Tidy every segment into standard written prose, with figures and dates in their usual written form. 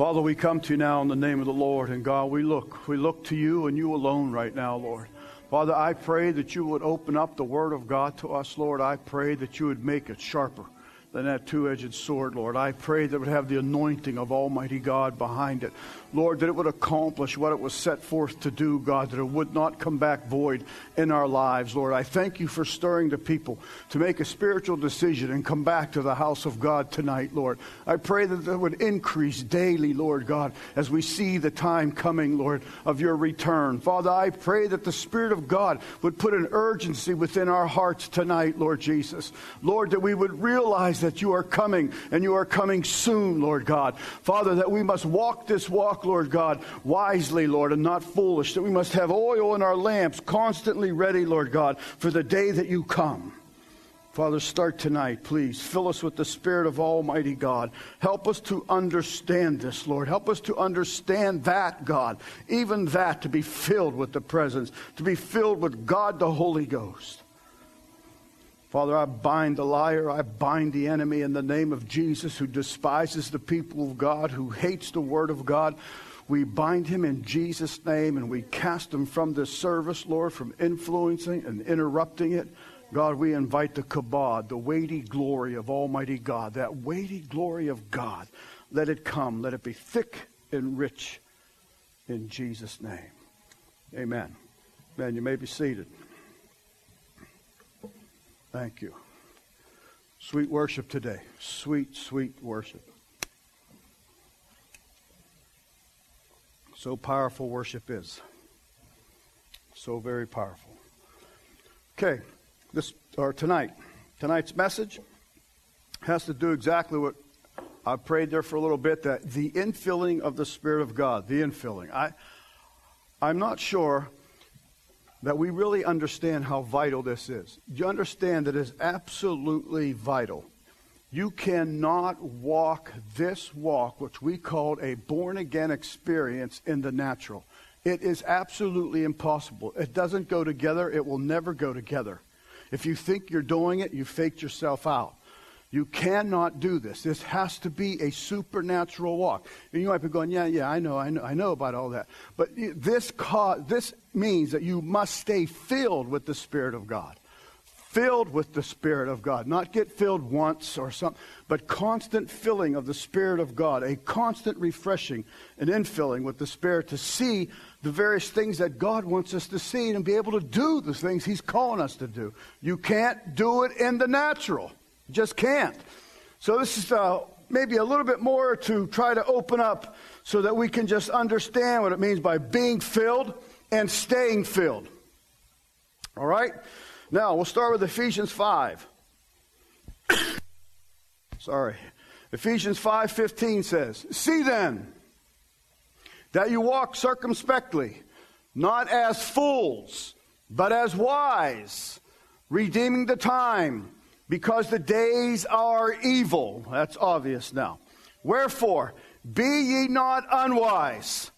Father, we come to you now in the name of the Lord. And God, we look to you and you alone right now, Lord. Father, I pray that you would open up the Word of God to us, Lord. I pray that you would make it sharper than that two-edged sword, Lord. I pray that it would have the anointing of Almighty God behind it. Lord, that it would accomplish what it was set forth to do, God, that it would not come back void in our lives, Lord. I thank you for stirring the people to make a spiritual decision and come back to the house of God tonight, Lord. I pray that it would increase daily, Lord God, as we see the time coming, Lord, of your return. Father, I pray that the Spirit of God would put an urgency within our hearts tonight, Lord Jesus. Lord, that we would realize that you are coming, and you are coming soon, Lord God. Father, that we must walk this walk, Lord God, wisely, Lord, and not foolish, that we must have oil in our lamps constantly ready, Lord God, for the day that you come. Father, start tonight, please. Fill us with the Spirit of Almighty God. Help us to understand this, Lord. Help us to understand that, God, even that, to be filled with the presence, to be filled with God the Holy Ghost. Father, I bind the liar, I bind the enemy in the name of Jesus, who despises the people of God, who hates the Word of God. We bind him in Jesus' name, and we cast him from this service, Lord, from influencing and interrupting it. God, we invite the kabod, the weighty glory of Almighty God, that weighty glory of God. Let it come. Let it be thick and rich in Jesus' name. Amen. Man, you may be seated. Thank you. Sweet worship today. Sweet, sweet worship. So powerful worship is. So very powerful. Okay, tonight's message has to do exactly what I prayed there for a little bit, that the infilling of the Spirit of God, the infilling. I'm not sure that we really understand how vital this is. You understand that it is absolutely vital. You cannot walk this walk, which we call a born-again experience, in the natural. It is absolutely impossible. It doesn't go together. It will never go together. If you think you're doing it, you faked yourself out. You cannot do this. This has to be a supernatural walk. And you might be going, yeah, I know about all that. But this means that you must stay filled with the Spirit of God. Filled with the Spirit of God. Not get filled once or something, but constant filling of the Spirit of God. A constant refreshing and infilling with the Spirit to see the various things that God wants us to see and be able to do the things He's calling us to do. You can't do it in the natural. You just can't. So this is maybe a little bit more to try to open up so that we can just understand what it means by being filled and staying filled. All right? Now, we'll start with Ephesians 5. Sorry. Ephesians 5:15 says, "See then, that you walk circumspectly, not as fools, but as wise, redeeming the time, because the days are evil." That's obvious now. "Wherefore, be ye not unwise,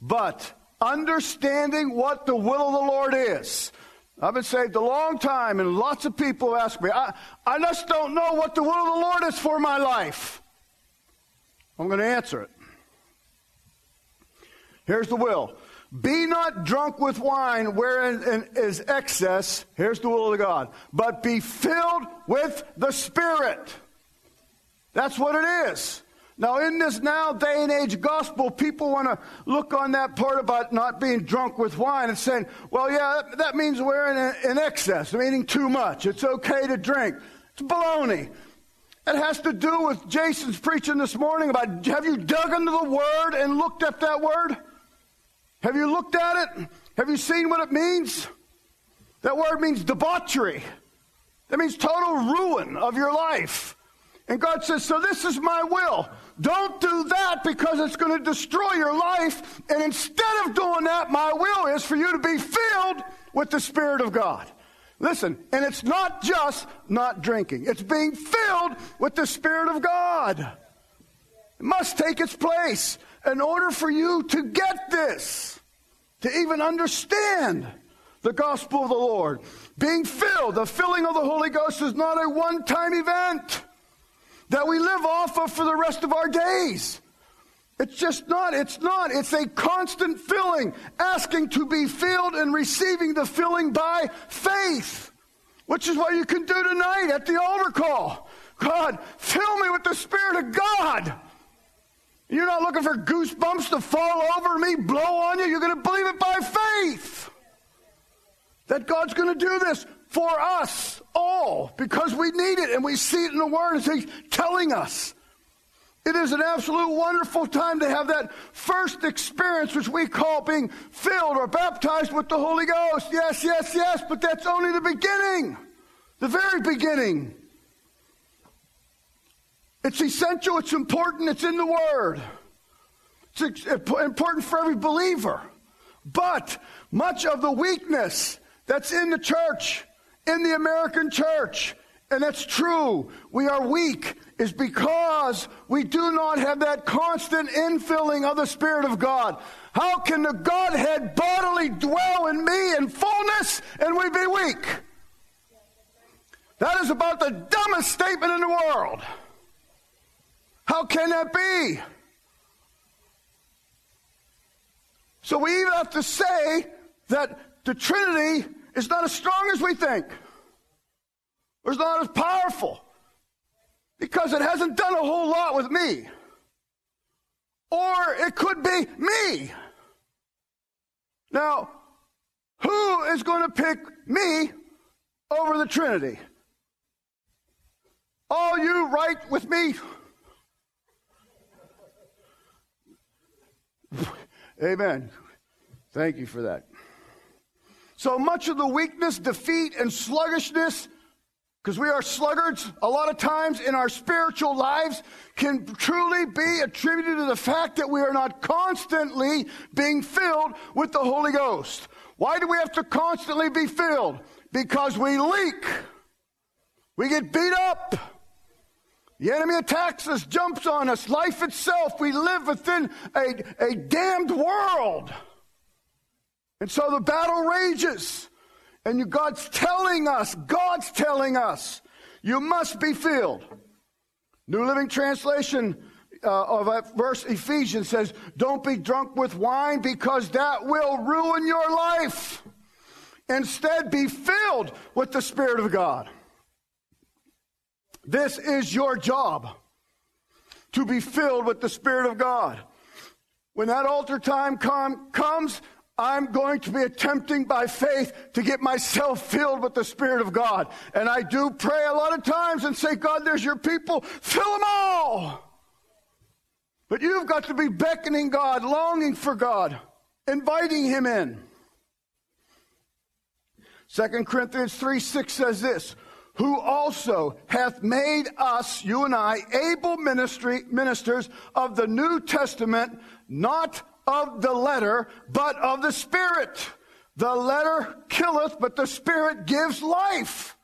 but understanding what the will of the Lord is." I've been saved a long time, and lots of people ask me, I just don't know what the will of the Lord is for my life. I'm going to answer it. Here's the will. "Be not drunk with wine, wherein is excess." Here's the will of God. "But be filled with the Spirit." That's what it is. Now, in this now day and age gospel, people want to look on that part about not being drunk with wine and saying, well, yeah, that means we're in excess, meaning too much. It's okay to drink. It's baloney. It has to do with Jason's preaching this morning about, have you dug into the Word and looked at that Word? Have you looked at it? Have you seen what it means? That word means debauchery. That means total ruin of your life. And God says, so this is my will. Don't do that, because it's going to destroy your life. And instead of doing that, my will is for you to be filled with the Spirit of God. Listen, and it's not just not drinking. It's being filled with the Spirit of God. It must take its place in order for you to get this, to even understand the gospel of the Lord. Being filled, the filling of the Holy Ghost, is not a one-time event that we live off of for the rest of our days. It's just not. It's not. It's a constant filling, asking to be filled and receiving the filling by faith, which is what you can do tonight at the altar call. God, fill me with the Spirit of God. You're not looking for goosebumps to fall over me, blow on you. You're going to believe it by faith that God's going to do this for us all because we need it and we see it in the Word as He's telling us. It is an absolute wonderful time to have that first experience which we call being filled or baptized with the Holy Ghost. Yes, yes, yes, but that's only the beginning, the very beginning. It's essential, it's important, it's in the Word. It's important for every believer. But much of the weakness that's in the church, in the American church, and that's true, we are weak, is because we do not have that constant infilling of the Spirit of God. How can the Godhead bodily dwell in me in fullness and we be weak? That is about the dumbest statement in the world. How can that be? So we even have to say that the Trinity is not as strong as we think, or is not as powerful, because it hasn't done a whole lot with me. Or it could be me. Now, who is going to pick me over the Trinity? All you right with me? Amen. Thank you for that. So much of the weakness, defeat, and sluggishness, because we are sluggards a lot of times in our spiritual lives, can truly be attributed to the fact that we are not constantly being filled with the Holy Ghost. Why do we have to constantly be filled? Because we leak. We get beat up. The enemy attacks us, jumps on us, life itself. We live within a damned world. And so the battle rages. And God's telling us, you must be filled. New Living Translation of that verse, Ephesians, says, don't be drunk with wine because that will ruin your life. Instead, be filled with the Spirit of God. This is your job, to be filled with the Spirit of God. When that altar time comes, I'm going to be attempting by faith to get myself filled with the Spirit of God. And I do pray a lot of times and say, God, there's your people, fill them all. But you've got to be beckoning God, longing for God, inviting Him in. 2 Corinthians 3:6 says this, who also hath made us, you and I, able ministers of the New Testament, not of the letter, but of the Spirit. The letter killeth, but the Spirit gives life.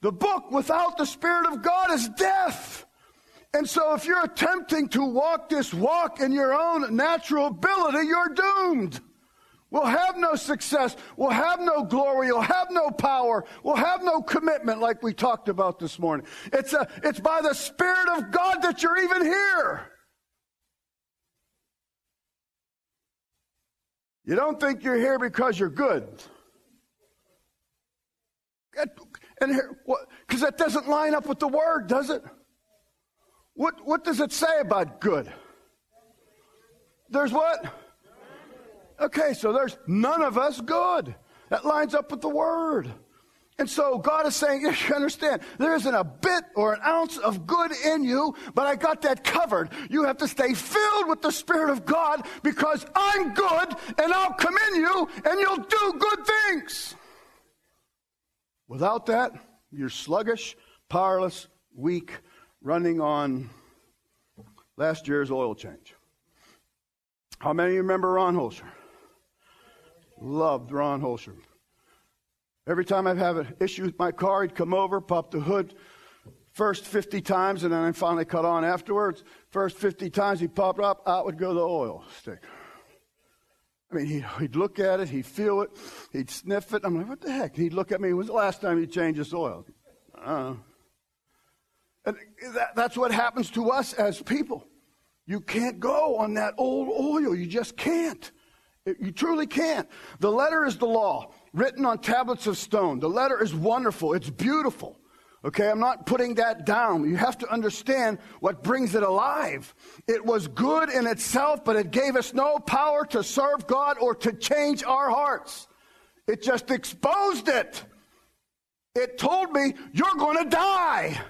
The book without the Spirit of God is death. And so if you're attempting to walk this walk in your own natural ability, you're doomed. We'll have no success. We'll have no glory. We'll have no power. We'll have no commitment like we talked about this morning. It's by the Spirit of God that you're even here. You don't think you're here because you're good. Because that doesn't line up with the Word, does it? What does it say about good? There's what? Okay, so there's none of us good. That lines up with the Word. And so God is saying, you understand, there isn't a bit or an ounce of good in you, but I got that covered. You have to stay filled with the Spirit of God because I'm good, and I'll come in you, and you'll do good things. Without that, you're sluggish, powerless, weak, running on last year's oil change. How many of you remember Ron Holscher? Loved Ron Holscher. Every time I'd have an issue with my car, he'd come over, pop the hood first 50 times, and then I finally cut on afterwards. First 50 times he popped up, out would go the oil stick. I mean, he'd look at it, he'd feel it, he'd sniff it. I'm like, what the heck? He'd look at me, when's the last time he changed his oil? I don't know. And that's what happens to us as people. You can't go on that old oil. You just can't. You truly can't. The letter is the law, written on tablets of stone. The letter is wonderful. It's beautiful. Okay, I'm not putting that down. You have to understand what brings it alive. It was good in itself, but it gave us no power to serve God or to change our hearts. It just exposed it. It told me, you're going to die.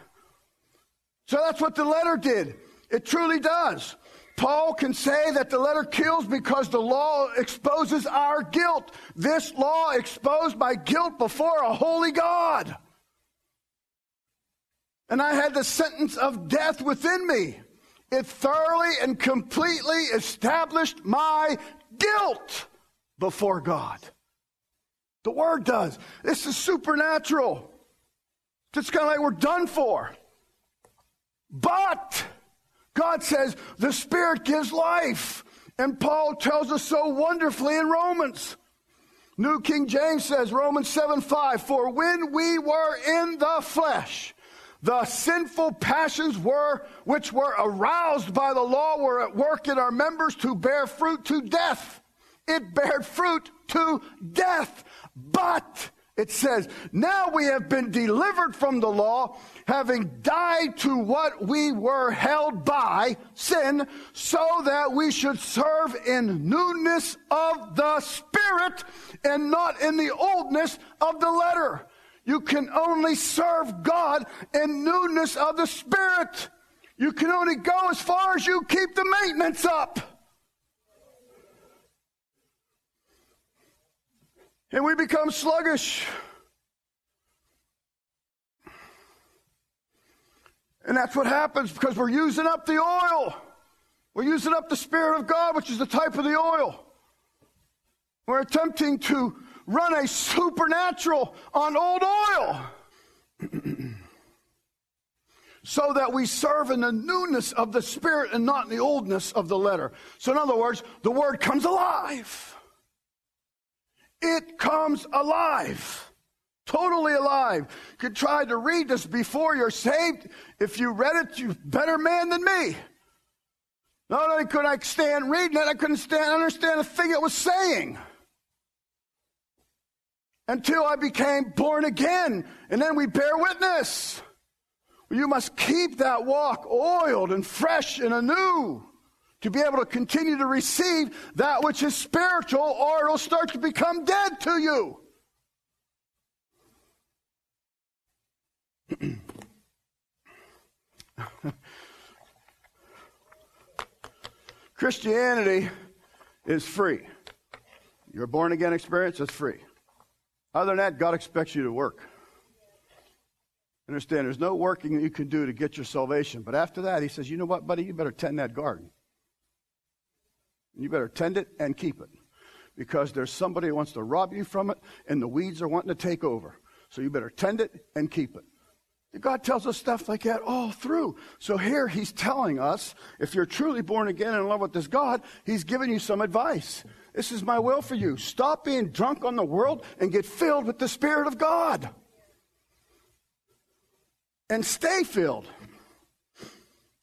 So that's what the letter did. It truly does. Paul can say that the letter kills because the law exposes our guilt. This law exposed my guilt before a holy God. And I had the sentence of death within me. It thoroughly and completely established my guilt before God. The Word does. This is supernatural. It's kind of like we're done for. But God says the Spirit gives life. And Paul tells us so wonderfully in Romans. New King James says, Romans 7:5, for when we were in the flesh, the sinful passions which were aroused by the law were at work in our members to bear fruit to death. It bared fruit to death. But, it says, now we have been delivered from the law, having died to what we were held by, sin, so that we should serve in newness of the Spirit and not in the oldness of the letter. You can only serve God in newness of the Spirit. You can only go as far as you keep the maintenance up. And we become sluggish. And that's what happens because we're using up the oil. We're using up the Spirit of God, which is the type of the oil. We're attempting to run a supernatural on old oil so that we serve in the newness of the Spirit and not in the oldness of the letter. So in other words, the Word comes alive. It comes alive, totally alive. You could try to read this before you're saved. If you read it, you're a better man than me. Not only could I stand reading it, I couldn't understand a thing it was saying. Until I became born again, and then we bear witness. You must keep that walk oiled and fresh and anew to be able to continue to receive that which is spiritual, or it'll start to become dead to you. Christianity is free. Your born again experience is free. Other than that, God expects you to work. Understand, there's no working that you can do to get your salvation. But after that, he says, you know what, buddy? You better tend that garden. You better tend it and keep it. Because there's somebody who wants to rob you from it, and the weeds are wanting to take over. So you better tend it and keep it. And God tells us stuff like that all through. So here he's telling us, if you're truly born again and in love with this God, he's giving you some advice. This is my will for you. Stop being drunk on the world and get filled with the Spirit of God. And stay filled.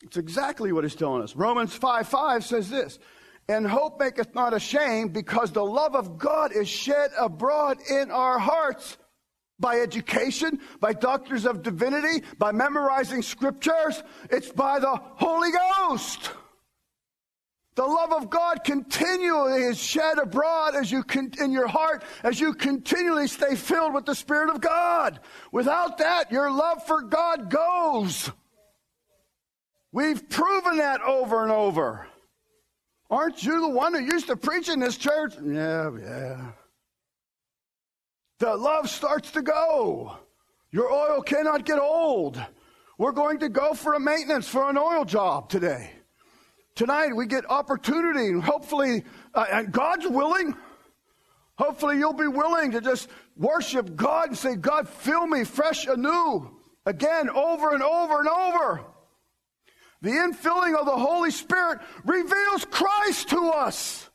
It's exactly what he's telling us. Romans 5:5 says this, and hope maketh not ashamed, because the love of God is shed abroad in our hearts by education, by doctors of divinity, by memorizing scriptures. It's by the Holy Ghost. The love of God continually is shed abroad as you in your heart as you continually stay filled with the Spirit of God. Without that, your love for God goes. We've proven that over and over. Aren't you the one who used to preach in this church? Yeah. The love starts to go. Your oil cannot get old. We're going to go for a maintenance for an oil job today. Tonight we get opportunity, and hopefully, and God's willing, hopefully you'll be willing to just worship God and say, God, fill me fresh anew, again, over and over and over. The infilling of the Holy Spirit reveals Christ to us.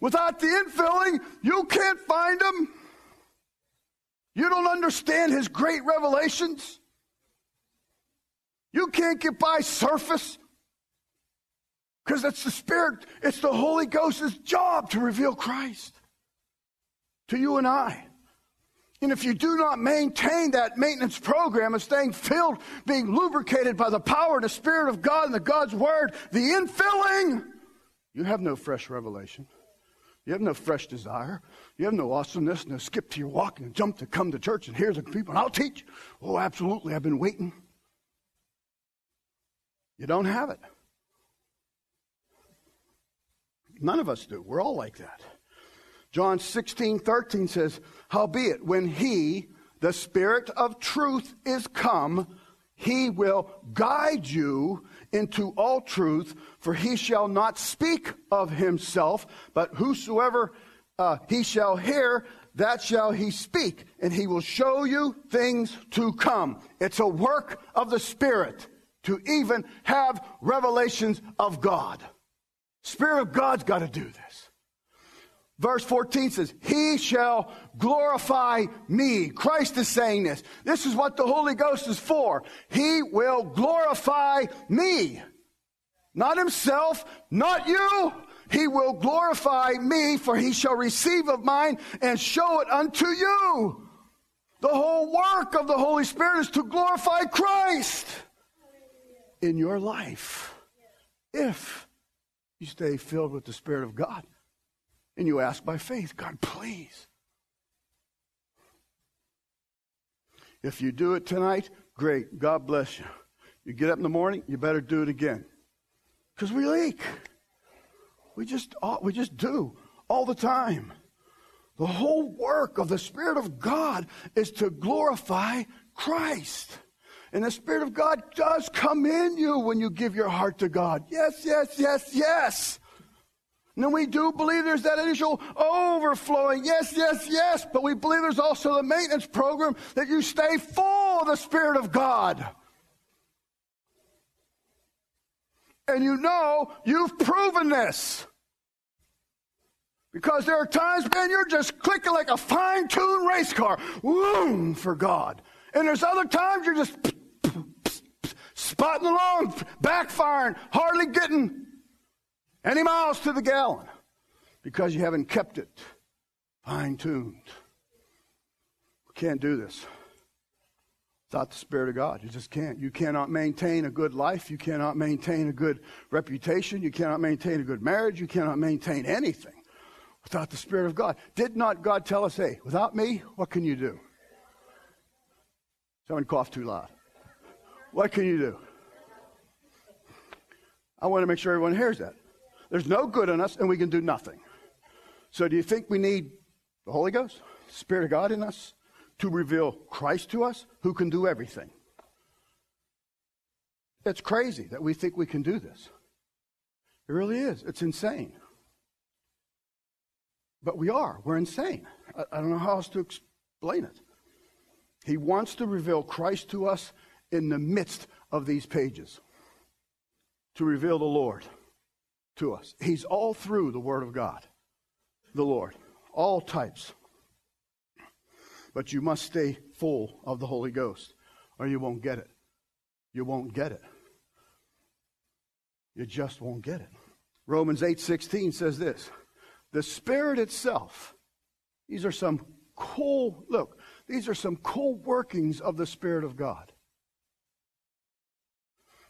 Without the infilling, you can't find him. You don't understand his great revelations. You can't get by surface. Because it's the Spirit, it's the Holy Ghost's job to reveal Christ to you and I. And if you do not maintain that maintenance program of staying filled, being lubricated by the power and the Spirit of God and the God's Word, the infilling, you have no fresh revelation. You have no fresh desire. You have no awesomeness, no skip to your walk and jump to come to church and hear the people, and I'll teach. Oh, absolutely, I've been waiting. You don't have it. None of us do. We're all like that. John 16:13 says, howbeit, when he, the Spirit of truth, is come, he will guide you into all truth, for he shall not speak of himself, but whosoever he shall hear, that shall he speak, and he will show you things to come. It's a work of the Spirit to even have revelations of God. Spirit of God's got to do this. Verse 14 says, he shall glorify me. Christ is saying this. This is what the Holy Ghost is for. He will glorify me. Not himself, not you. He will glorify me, for he shall receive of mine and show it unto you. The whole work of the Holy Spirit is to glorify Christ in your life, if you stay filled with the Spirit of God. And you ask by faith, God, please. If you do it tonight, great. God bless you. You get up in the morning, you better do it again. Because we leak. We just do all the time. The whole work of the Spirit of God is to glorify Christ. And the Spirit of God does come in you when you give your heart to God. Yes, yes, yes, yes. And then we do believe there's that initial overflowing, yes, yes, yes, but we believe there's also the maintenance program that you stay full of the Spirit of God. And you know you've proven this. Because there are times, man, you're just clicking like a fine-tuned race car, whoom, for God. And there's other times you're just spotting along, backfiring, hardly getting any miles to the gallon, because you haven't kept it fine-tuned. You can't do this without the Spirit of God. You just can't. You cannot maintain a good life. You cannot maintain a good reputation. You cannot maintain a good marriage. You cannot maintain anything without the Spirit of God. Did not God tell us, hey, without me, what can you do? Someone coughed too loud. What can you do? I want to make sure everyone hears that. There's no good in us, and we can do nothing. So do you think we need the Holy Ghost, Spirit of God in us, to reveal Christ to us, who can do everything? It's crazy that we think we can do this. It really is. It's insane. But we are. We're insane. I don't know how else to explain it. He wants to reveal Christ to us in the midst of these pages, to reveal the Lord to us. He's all through the Word of God, the Lord, all types. But you must stay full of the Holy Ghost, or you won't get it. You won't get it. You just won't get it. Romans 8:16 says this, the Spirit itself, these are some cool workings of the Spirit of God.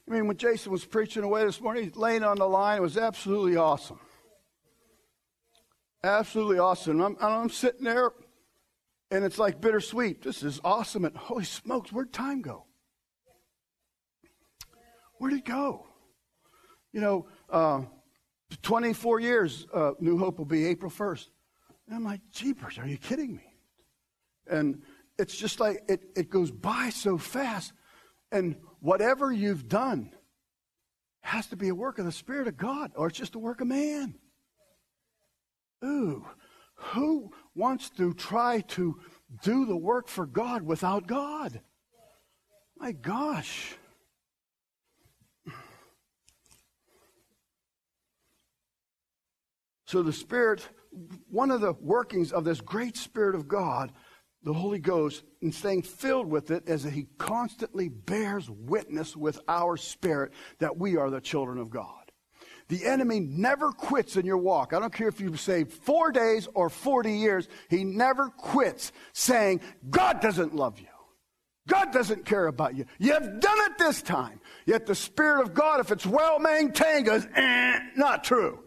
I mean, when Jason was preaching away this morning, he's laying on the line. It was absolutely awesome. Absolutely awesome. I'm sitting there, and it's like bittersweet. This is awesome. And holy smokes, where'd time go? Where'd it go? You know, 24 years, New Hope will be April 1st. And I'm like, jeepers, are you kidding me? And it's just like it goes by so fast. And whatever you've done has to be a work of the Spirit of God, or it's just a work of man. Ooh, who wants to try to do the work for God without God? My gosh. So the Spirit, one of the workings of this great Spirit of God, the Holy Ghost, and staying filled with it, as he constantly bears witness with our spirit that we are the children of God. The enemy never quits in your walk. I don't care if you've saved 4 days or 40 years. He never quits saying, God doesn't love you. God doesn't care about you. You have done it this time. Yet the Spirit of God, if it's well maintained, goes, not true.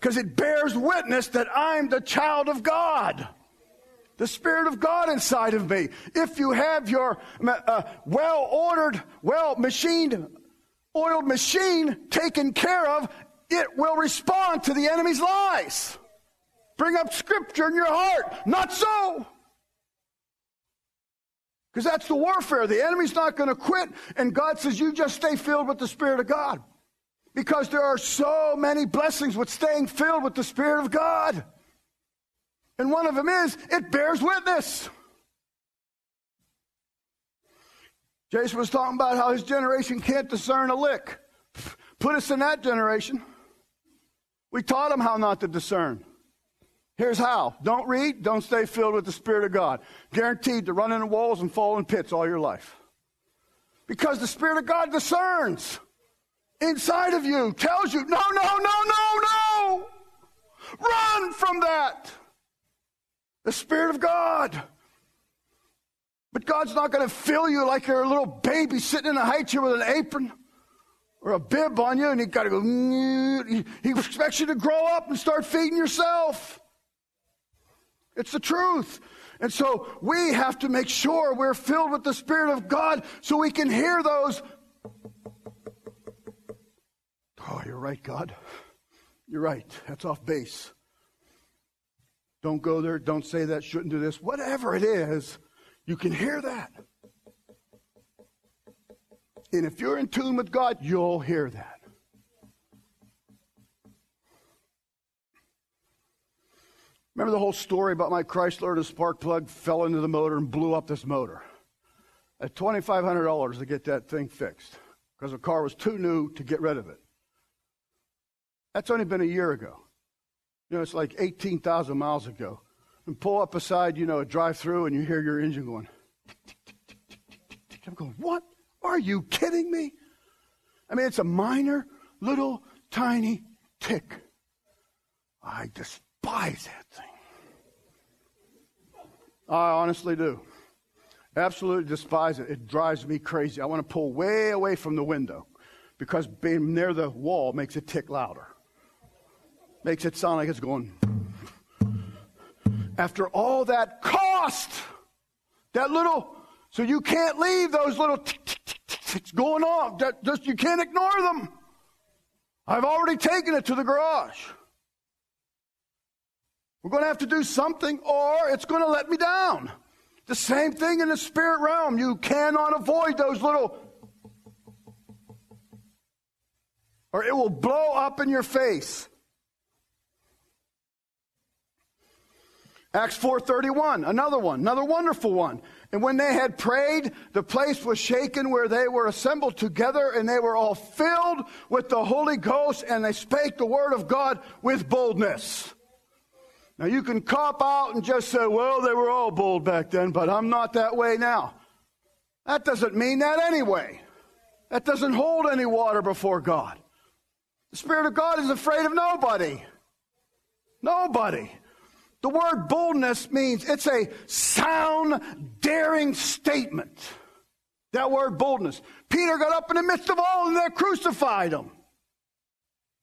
Because it bears witness that I'm the child of God. The Spirit of God inside of me. If you have your well-ordered, well-machined, oiled machine taken care of, it will respond to the enemy's lies. Bring up Scripture in your heart. Not so. Because that's the warfare. The enemy's not going to quit, and God says, you just stay filled with the Spirit of God. Because there are so many blessings with staying filled with the Spirit of God. And one of them is, it bears witness. Jason was talking about how his generation can't discern a lick. Put us in that generation. We taught them how not to discern. Here's how. Don't read, don't stay filled with the Spirit of God. Guaranteed to run into walls and fall in pits all your life. Because the Spirit of God discerns inside of you, tells you, no, no, no, no, no. Run from that. The Spirit of God. But God's not going to fill you like you're a little baby sitting in a high chair with an apron or a bib on you, and you got to go. He expects you to grow up and start feeding yourself. It's the truth. And so we have to make sure we're filled with the Spirit of God so we can hear those. Oh, you're right, God. You're right. That's off base. Don't go there. Don't say that. Shouldn't do this. Whatever it is, you can hear that. And if you're in tune with God, you'll hear that. Remember the whole story about my Chrysler and a spark plug fell into the motor and blew up this motor. At $2,500 to get that thing fixed because the car was too new to get rid of it. That's only been a year ago. You know, it's like 18,000 miles ago. And pull up beside, a drive-through, and you hear your engine going. Tick, tick, tick, tick, tick, tick, tick. I'm going, what? Are you kidding me? I mean, it's a minor, little, tiny tick. I despise that thing. I honestly do. Absolutely despise it. It drives me crazy. I want to pull way away from the window because being near the wall makes it tick louder. Makes it sound like it's going. After all that cost, so you can't leave those little ticks going off. You can't ignore them. I've already taken it to the garage. We're going to have to do something or it's going to let me down. The same thing in the spirit realm. You cannot avoid those little, or it will blow up in your face. Acts 4:31, another wonderful one. And when they had prayed, the place was shaken where they were assembled together, and they were all filled with the Holy Ghost, and they spake the word of God with boldness. Now you can cop out and just say, well, they were all bold back then, but I'm not that way now. That doesn't mean that anyway. That doesn't hold any water before God. The Spirit of God is afraid of nobody. Nobody. The word boldness means it's a sound, daring statement. That word boldness. Peter got up in the midst of all and they crucified him.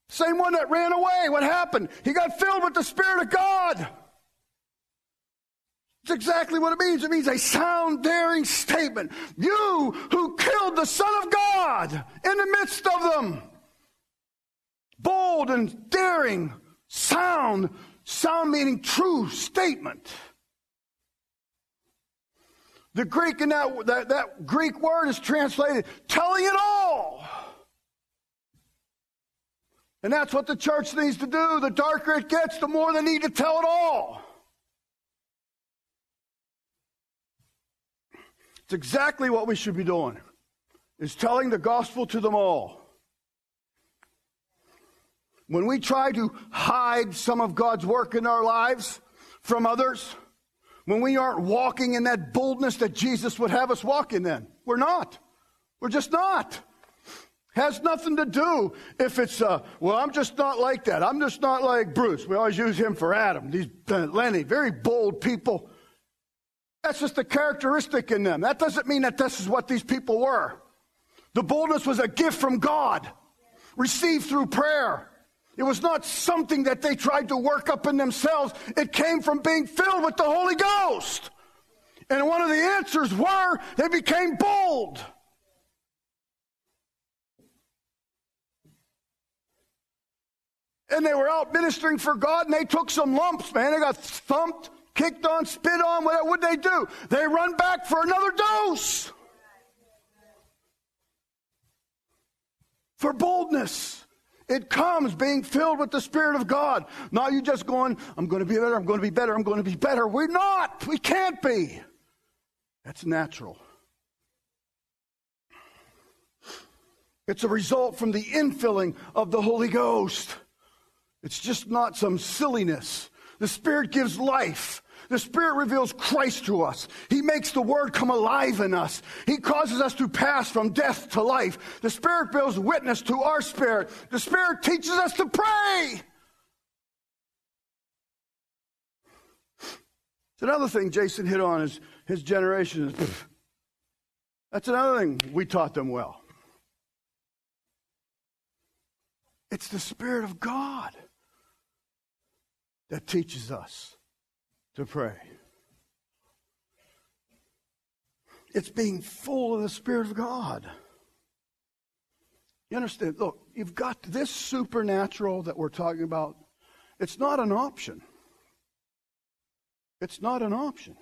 Same one that ran away. What happened? He got filled with the Spirit of God. That's exactly what it means. It means a sound, daring statement. You who killed the Son of God in the midst of them. Bold and daring, sound meaning true statement. The Greek in that Greek word is translated telling it all. And that's what the church needs to do. The darker it gets, the more they need to tell it all. It's exactly what we should be doing, is telling the gospel to them all. When we try to hide some of God's work in our lives from others, when we aren't walking in that boldness that Jesus would have us walk in, then we're not. We're just not. Has nothing to do if it's, well, I'm just not like that. I'm just not like Bruce. We always use him for Adam. These Lenny, very bold people. That's just a characteristic in them. That doesn't mean that this is what these people were. The boldness was a gift from God, received through prayer. It was not something that they tried to work up in themselves. It came from being filled with the Holy Ghost. And one of the answers were they became bold. And they were out ministering for God, and they took some lumps, man. They got thumped, kicked on, spit on. What would they do? They run back for another dose. For boldness. It comes being filled with the Spirit of God. Not you just going, I'm going to be better, I'm going to be better, I'm going to be better. We're not. We can't be. That's natural. It's a result from the infilling of the Holy Ghost. It's just not some silliness. The Spirit gives life. The Spirit reveals Christ to us. He makes the Word come alive in us. He causes us to pass from death to life. The Spirit bears witness to our spirit. The Spirit teaches us to pray. It's another thing Jason hit on is his generation. That's another thing we taught them well. It's the Spirit of God that teaches us to pray. It's being full of the Spirit of God. You understand? Look, you've got this supernatural that we're talking about. It's not an option. It's not an option.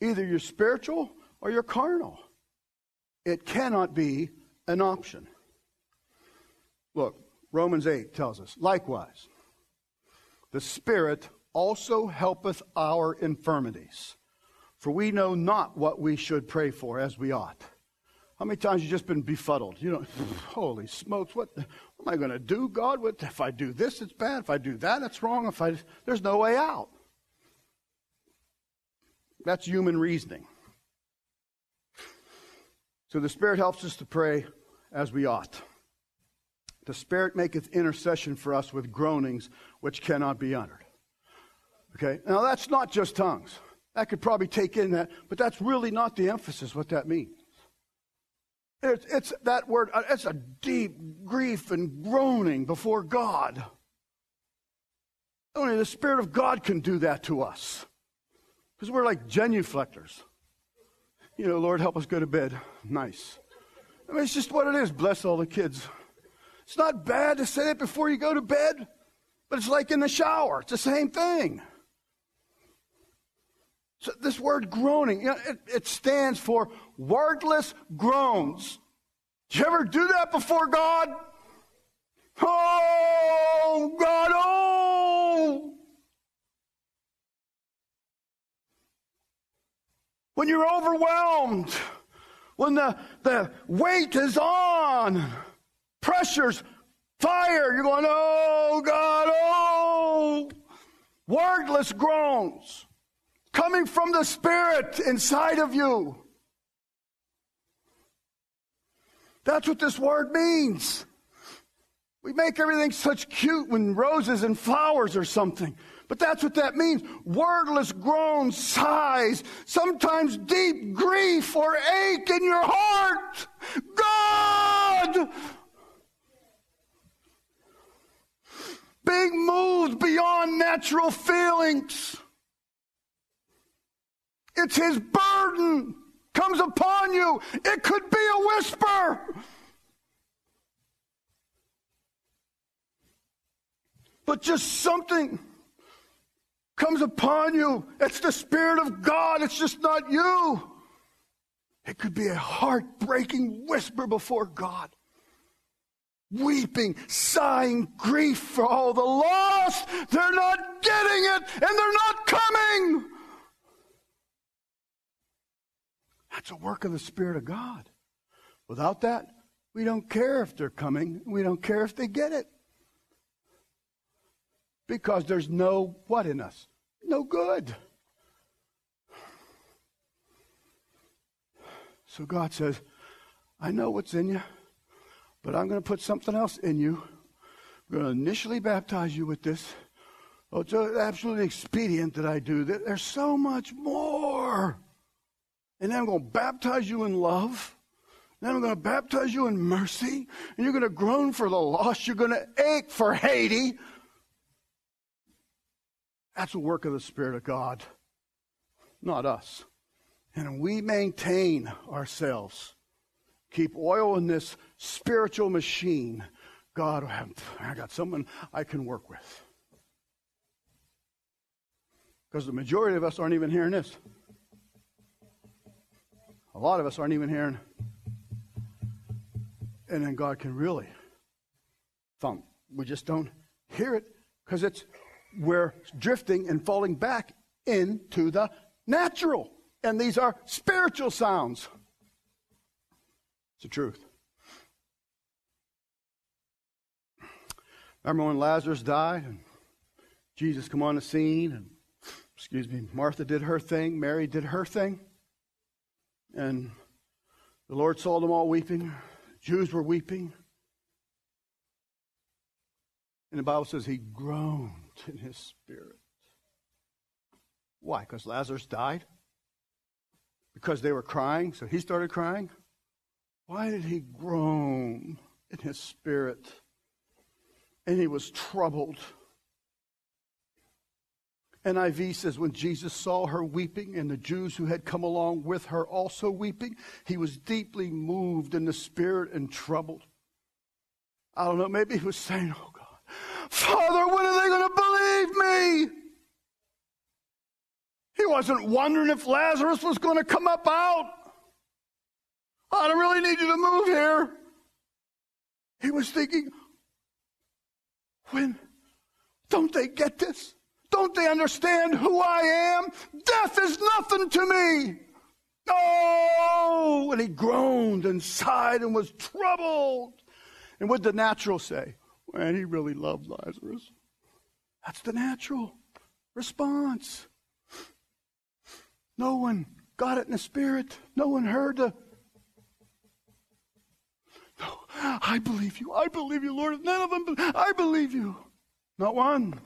Either you're spiritual or you're carnal. It cannot be an option. Look, Romans 8 tells us, likewise, the Spirit also helpeth our infirmities, for we know not what we should pray for as we ought. How many times have you just been befuddled? You know, holy smokes, what am I going to do, God? What, if I do this, it's bad. If I do that, it's wrong. There's no way out. That's human reasoning. So the Spirit helps us to pray as we ought. The Spirit maketh intercession for us with groanings which cannot be uttered. Okay, now that's not just tongues. That could probably take in that, but that's really not the emphasis what that means. It's that word, it's a deep grief and groaning before God. Only the Spirit of God can do that to us. Because we're like genuflectors. You know, Lord, help us go to bed. Nice. I mean, it's just what it is. Bless all the kids. It's not bad to say it before you go to bed, but it's like in the shower. It's the same thing. So this word groaning, you know, it stands for wordless groans. Did you ever do that before God? Oh, God, oh! When you're overwhelmed, when the weight is on, pressure's fire, you're going, oh, God, oh. Wordless groans coming from the Spirit inside of you. That's what this word means. We make everything such cute when roses and flowers or something. But that's what that means. Wordless groans, sighs, sometimes deep grief or ache in your heart. God! Being moved beyond natural feelings. It's His burden comes upon you. It could be a whisper. But just something comes upon you. It's the Spirit of God. It's just not you. It could be a heartbreaking whisper before God. Weeping, sighing grief for all the lost. They're not getting it, and they're not coming. That's a work of the Spirit of God. Without that, we don't care if they're coming. We don't care if they get it. Because there's no what in us? No good. So God says, I know what's in you, but I'm going to put something else in you. I'm going to initially baptize you with this. Oh, it's absolutely expedient that I do that. There's so much more. And then I'm going to baptize you in love. Then I'm going to baptize you in mercy. And you're going to groan for the lost. You're going to ache for Haiti. That's a work of the Spirit of God, not us. And we maintain ourselves. Keep oil in this spiritual machine. God, I got someone I can work with. Because the majority of us aren't even hearing this. A lot of us aren't even hearing. And then God can really thump. We just don't hear it because we're drifting and falling back into the natural. And these are spiritual sounds. It's the truth. Remember when Lazarus died and Jesus come on the scene and, Martha did her thing, Mary did her thing, and the Lord saw them all weeping. Jews were weeping. And the Bible says he groaned in his spirit. Why? Because Lazarus died? Because they were crying, so he started crying? Why did he groan in his spirit? And he was troubled. NIV says, when Jesus saw her weeping and the Jews who had come along with her also weeping, he was deeply moved in the spirit and troubled. I don't know, maybe he was saying, oh God, Father, when are they going to believe me? He wasn't wondering if Lazarus was going to come up out. I don't really need you to move here. He was thinking, when don't they get this? Don't they understand who I am? Death is nothing to me. No! And he groaned and sighed and was troubled. And what did the natural say? Man, he really loved Lazarus. That's the natural response. No one got it in the spirit. No one heard no, I believe you. I believe you, Lord. None of them, I believe you. Not one.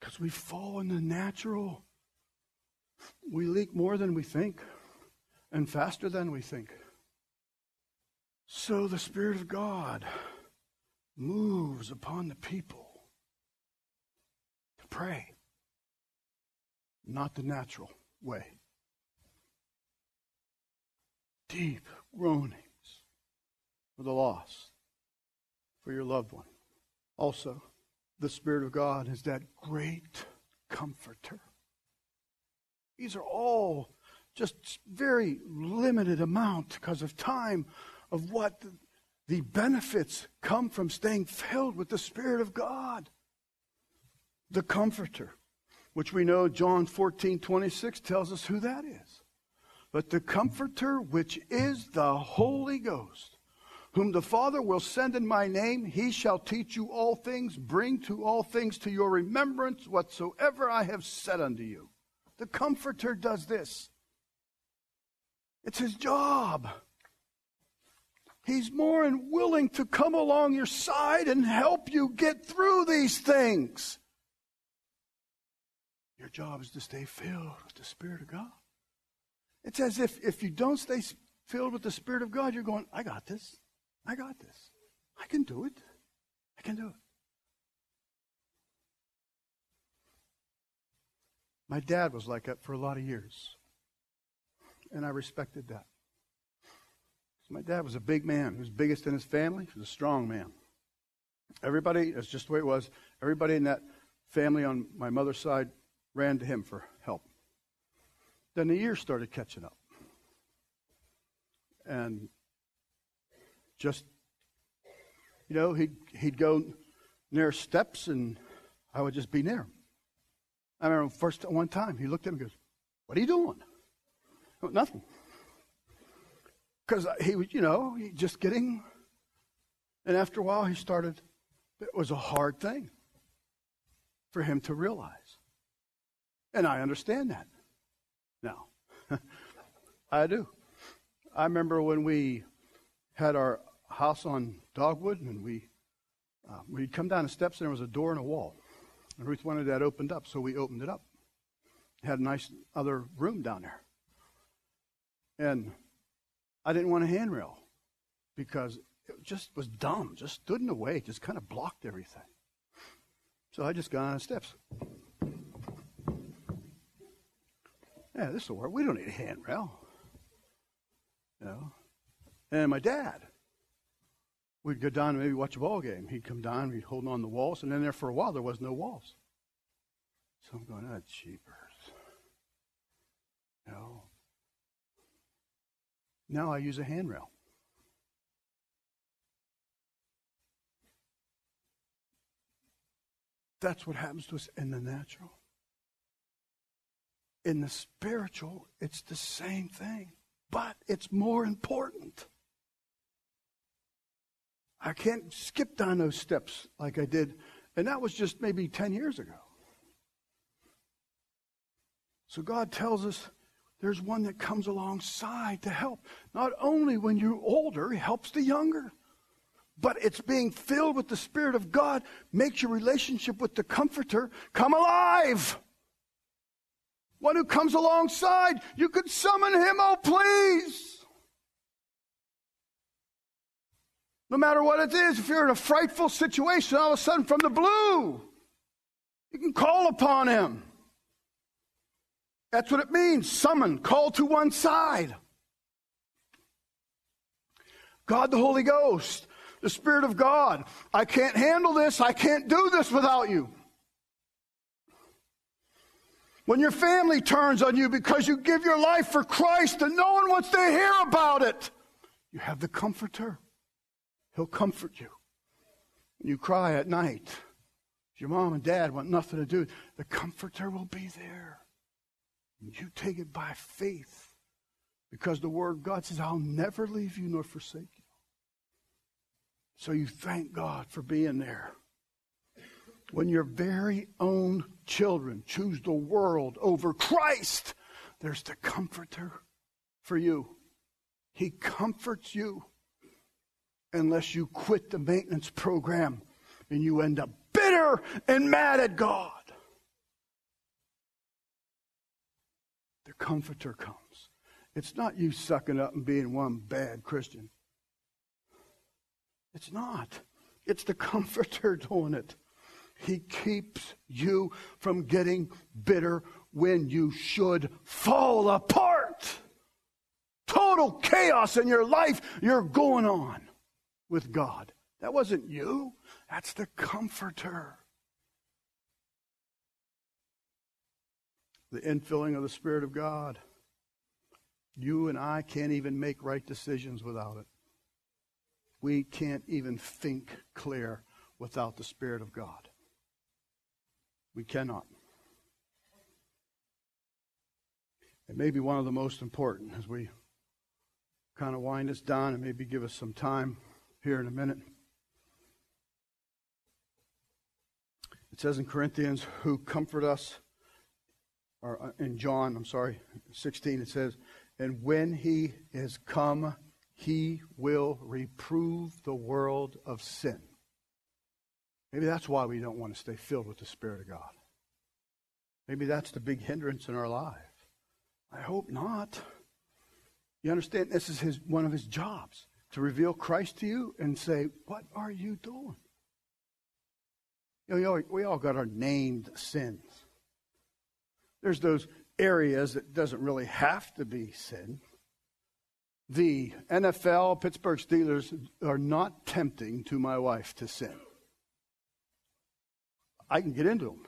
Because we fall in the natural. We leak more than we think and faster than we think. So the Spirit of God moves upon the people to pray, not the natural way. Deep groanings for the lost, for your loved one. Also, the Spirit of God is that great comforter. These are all just very limited amount because of time of what the benefits come from staying filled with the Spirit of God. The comforter, which we know John 14:26 tells us who that is. But the comforter, which is the Holy Ghost, whom the Father will send in my name, he shall teach you all things, bring to all things to your remembrance whatsoever I have said unto you. The Comforter does this. It's his job. He's more than willing to come along your side and help you get through these things. Your job is to stay filled with the Spirit of God. It's as if you don't stay filled with the Spirit of God, you're going, I got this. I got this. I can do it. I can do it. My dad was like that for a lot of years. And I respected that. My dad was a big man. He was biggest in his family. He was a strong man. Everybody, that's just the way it was, everybody in that family on my mother's side ran to him for help. Then the years started catching up. And just, you know, he'd go near steps and I would just be near him. I remember one time he looked at me and goes, what are you doing? I went, nothing. Because he was, you know, just getting. And after a while he started, it was a hard thing for him to realize. And I understand that now. I do. I remember when we had our house on Dogwood, and we'd come down the steps, and there was a door and a wall. And Ruth wanted that opened up, so we opened it up. Had a nice other room down there. And I didn't want a handrail because it just was dumb, just stood in the way, just kind of blocked everything. So I just got on the steps. Yeah, this will work. We don't need a handrail. You know? And my dad, we'd go down and maybe watch a ball game. He'd come down, we'd hold on the walls, and then there for a while there was no walls. So I'm going, oh, jeepers. No. Now I use a handrail. That's what happens to us in the natural. In the spiritual, it's the same thing, but it's more important. I can't skip down those steps like I did, and that was just maybe 10 years ago. So God tells us there's one that comes alongside to help. Not only when you're older, He helps the younger. But it's being filled with the Spirit of God makes your relationship with the Comforter come alive. One who comes alongside, you could summon Him, oh please. No matter what it is, if you're in a frightful situation, all of a sudden from the blue, you can call upon Him. That's what it means, summon, call to one side. God the Holy Ghost, the Spirit of God, I can't handle this. I can't do this without you. When your family turns on you because you give your life for Christ and no one wants to hear about it, you have the Comforter. He'll comfort you. When you cry at night, if your mom and dad want nothing to do, the Comforter will be there. And you take it by faith because the Word of God says, I'll never leave you nor forsake you. So you thank God for being there. When your very own children choose the world over Christ, there's the Comforter for you. He comforts you unless you quit the maintenance program and you end up bitter and mad at God. The Comforter comes. It's not you sucking up and being one bad Christian. It's not. It's the Comforter doing it. He keeps you from getting bitter when you should fall apart. Total chaos in your life, you're going on with God. That wasn't you. That's the Comforter. The infilling of the Spirit of God. You and I can't even make right decisions without it. We can't even think clear without the Spirit of God. We cannot. It may be one of the most important as we kind of wind us down and maybe give us some time here in a minute. It says in Corinthians, who comfort us, or in John, 16, it says, and when He is come, He will reprove the world of sin. Maybe that's why we don't want to stay filled with the Spirit of God. Maybe that's the big hindrance in our life. I hope not. You understand, this is one of His jobs, to reveal Christ to you and say, what are you doing? You know, we all got our named sins. There's those areas that doesn't really have to be sin. The NFL, Pittsburgh Steelers, are not tempting to my wife to sin. I can get into them.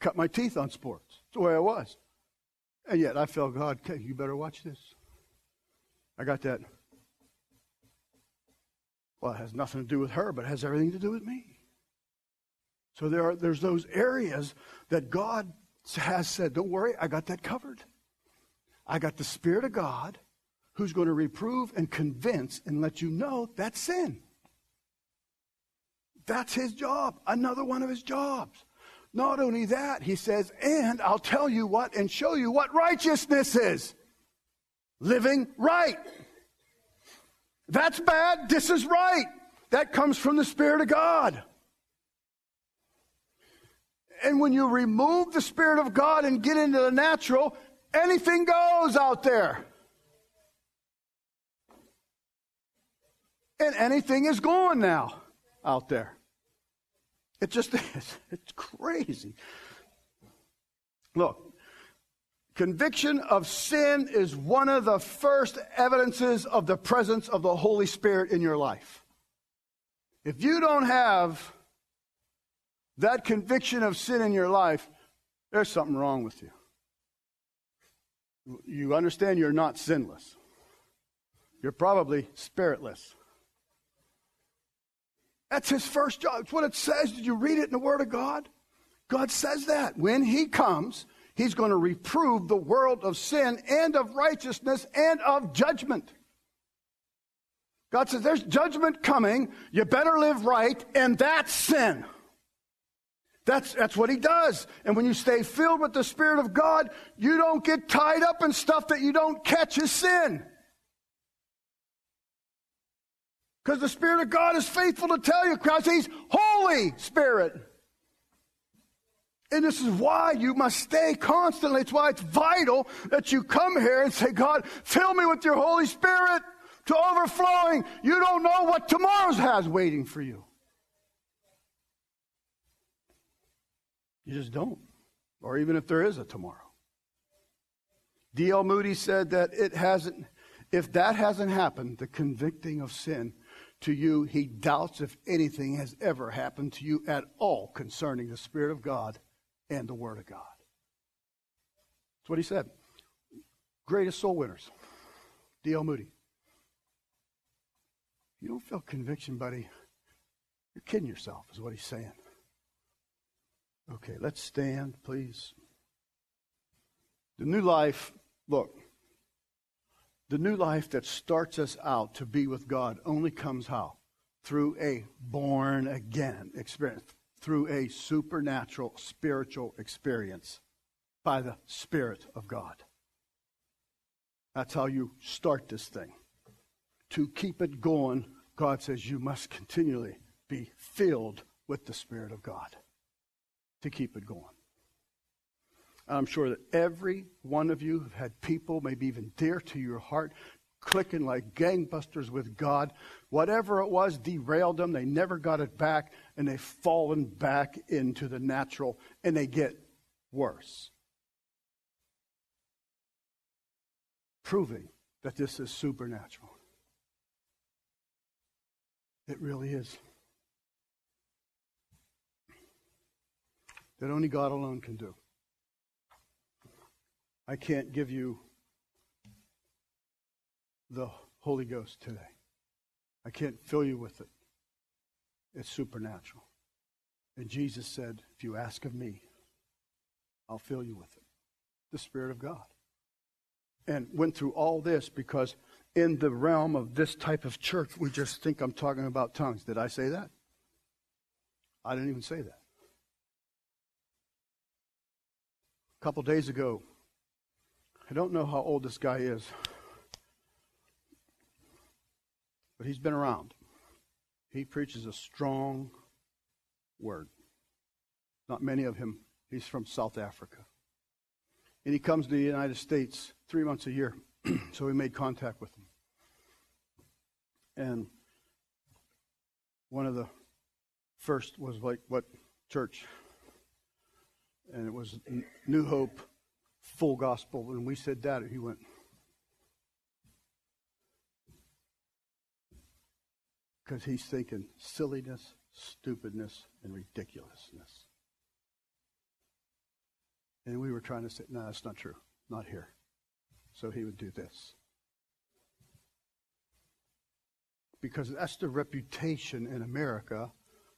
Cut my teeth on sports. It's the way I was. And yet I felt, God, you better watch this. I got that. Well, it has nothing to do with her, but it has everything to do with me. So there's those areas that God has said, don't worry, I got that covered. I got the Spirit of God who's going to reprove and convince and let you know that's sin. That's His job, another one of His jobs. Not only that, he says, and I'll tell you what and show you what righteousness is. Living right. That's bad. This is right. That comes from the Spirit of God. And when you remove the Spirit of God and get into the natural, anything goes out there. And anything is going now out there. It just is. It's crazy. Look, conviction of sin is one of the first evidences of the presence of the Holy Spirit in your life. If you don't have that conviction of sin in your life, there's something wrong with you. You understand you're not sinless. You're probably spiritless. That's his first job. It's what it says. Did you read it in the Word of God? God says that. When he comes, he's going to reprove the world of sin and of righteousness and of judgment. God says there's judgment coming. You better live right, and that's sin. That's what he does. And when you stay filled with the Spirit of God, you don't get tied up in stuff that you don't catch as sin. Because the Spirit of God is faithful to tell you, Christ, he's Holy Spirit. And this is why you must stay constantly. It's why it's vital that you come here and say, God, fill me with your Holy Spirit to overflowing. You don't know what tomorrow has waiting for you. You just don't. Or even if there is a tomorrow. D.L. Moody said that if that hasn't happened, the convicting of sin to you, he doubts if anything has ever happened to you at all concerning the Spirit of God and the Word of God. That's what he said. Greatest soul winners, D.L. Moody. You don't feel conviction, buddy. You're kidding yourself, is what he's saying. Okay, let's stand, please. The new life, look. The new life that starts us out to be with God only comes how? Through a born-again experience, through a supernatural spiritual experience by the Spirit of God. That's how you start this thing. To keep it going, God says you must continually be filled with the Spirit of God to keep it going. I'm sure that every one of you have had people, maybe even dear to your heart, clicking like gangbusters with God. Whatever it was derailed them. They never got it back, and they've fallen back into the natural, and they get worse. Proving that this is supernatural. It really is. That only God alone can do. I can't give you the Holy Ghost today. I can't fill you with it. It's supernatural. And Jesus said, if you ask of me, I'll fill you with it. The Spirit of God. And went through all this because in the realm of this type of church, we just think I'm talking about tongues. Did I say that? I didn't even say that. A couple days ago, I don't know how old this guy is, but he's been around. He preaches a strong word. Not many of him. He's from South Africa. And he comes to the United States 3 months a year, so we made contact with him. And one of the first was like, what church? And it was New Hope. Full gospel. When we said that, he went, because he's thinking silliness, stupidness, and ridiculousness. And we were trying to say, no, that's not true. Not here. So he would do this. Because that's the reputation in America,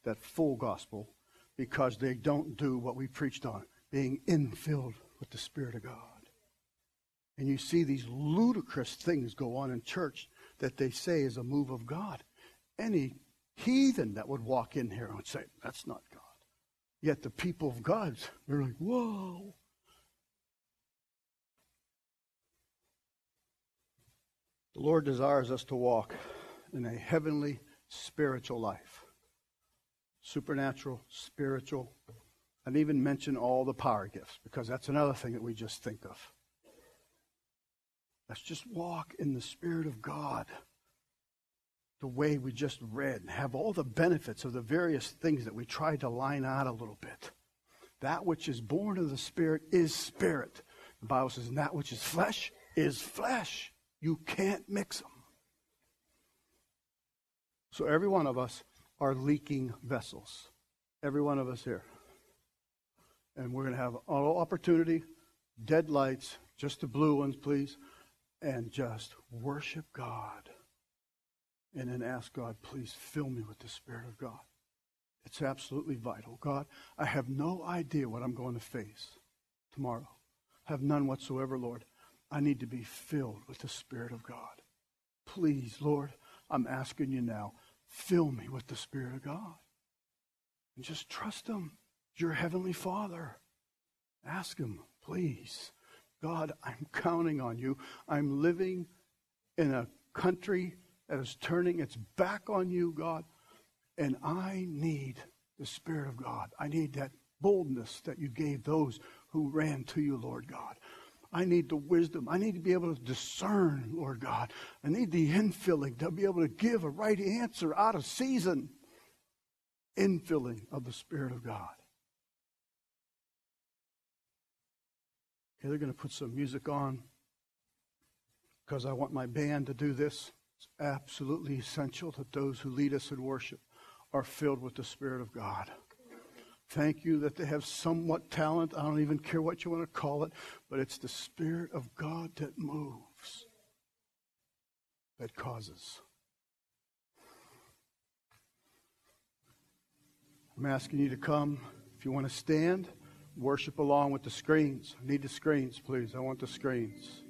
that full gospel, because they don't do what we preached on, being infilled with the Spirit of God. And you see these ludicrous things go on in church that they say is a move of God. Any heathen that would walk in here would say, that's not God. Yet the people of God, they're like, whoa. The Lord desires us to walk in a heavenly spiritual life. Supernatural, spiritual, and even mention all the power gifts, because that's another thing that we just think of. Let's just walk in the Spirit of God the way we just read, and have all the benefits of the various things that we tried to line out a little bit. That which is born of the Spirit is spirit. The Bible says, and that which is flesh. You can't mix them. So every one of us are leaking vessels. Every one of us here. And we're going to have all opportunity, dead lights, just the blue ones, please, and just worship God. And then ask God, please fill me with the Spirit of God. It's absolutely vital. God, I have no idea what I'm going to face tomorrow. I have none whatsoever, Lord. I need to be filled with the Spirit of God. Please, Lord, I'm asking you now, fill me with the Spirit of God. And just trust Him. Your Heavenly Father. Ask Him, please. God, I'm counting on you. I'm living in a country that is turning its back on you, God. And I need the Spirit of God. I need that boldness that you gave those who ran to you, Lord God. I need the wisdom. I need to be able to discern, Lord God. I need the infilling to be able to give a right answer out of season. Infilling of the Spirit of God. Okay, they're going to put some music on because I want my band to do this. It's absolutely essential that those who lead us in worship are filled with the Spirit of God. Thank you that they have somewhat talent. I don't even care what you want to call it, but it's the Spirit of God that moves, that causes. I'm asking you to come. If you want to stand, worship along with the screens. I need the screens, please. I want the screens.